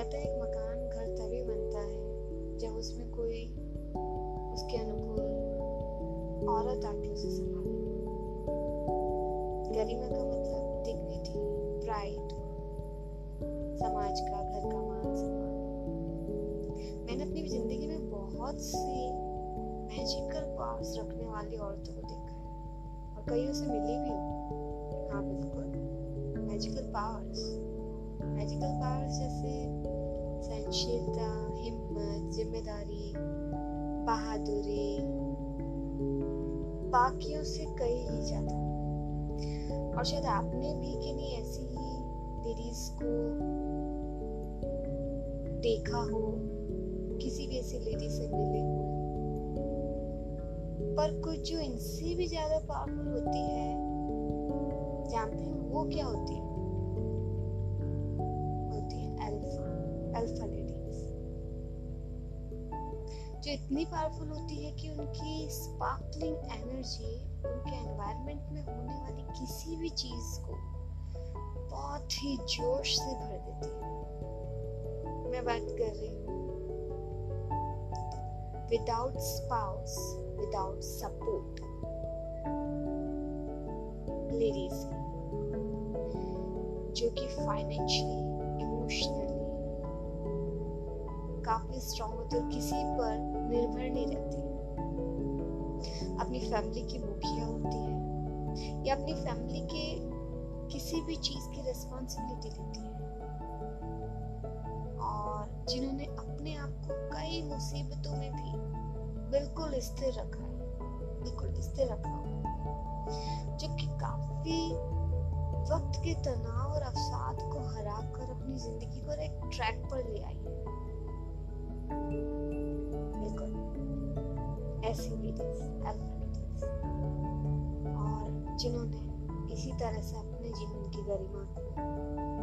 कहते हैं एक मकान घर तभी बनता है जब उसमें कोई उसके अनुकूल औरत आके उसे संभाले। गरिमा का मतलब डिग्निटी, प्राइड, समाज का, घर का मान सम्मान। मैंने अपनी जिंदगी में बहुत सी मैजिकल पावर्स रखने वाली औरतों को देखा है और कईयों से मिली भी हूँ। हाँ बिल्कुल, मैजिकल पावर्स जैसे सहनशीलता, हिम्मत, जिम्मेदारी, बहादुरी बाकियों से कई ही ज्यादा। और शायद आपने भी के लिए ऐसी ही लेडीज को देखा हो, किसी भी ऐसी लेडीज से मिले हो, पर कुछ जो इनसे भी ज्यादा पावरफुल होती है, जानते हैं वो क्या होती है? अल्फा लेडीज, जो इतनी पावरफुल होती है कि उनकी स्पार्कलिंग एनर्जी उनके एनवायरनमेंट में होने वाली किसी भी चीज को बहुत ही जोश से भर देती है। मैं बात कर रही हूँ without spouse, without support ladies, जो कि फाइनेंशियली, इमोशनली काफी स्ट्रांग होती है, किसी पर निर्भर नहीं रहती। अपनी फैमिली की मुखिया होती है या अपनी फैमिली के किसी भी चीज की रिस्पॉन्सिबिलिटी लेती है, और जिन्होंने अपने आप को कई मुसीबतों में भी बिल्कुल स्थिर रखा है, जो कि काफी वक्त के तनाव और अवसाद को हरा कर अपनी जिंदगी को एक ट्रैक पर ले आई है। ऐसी लेडीज अल्फा लेडीज, और जिन्होंने इसी तरह से अपने जीवन की गरिमा को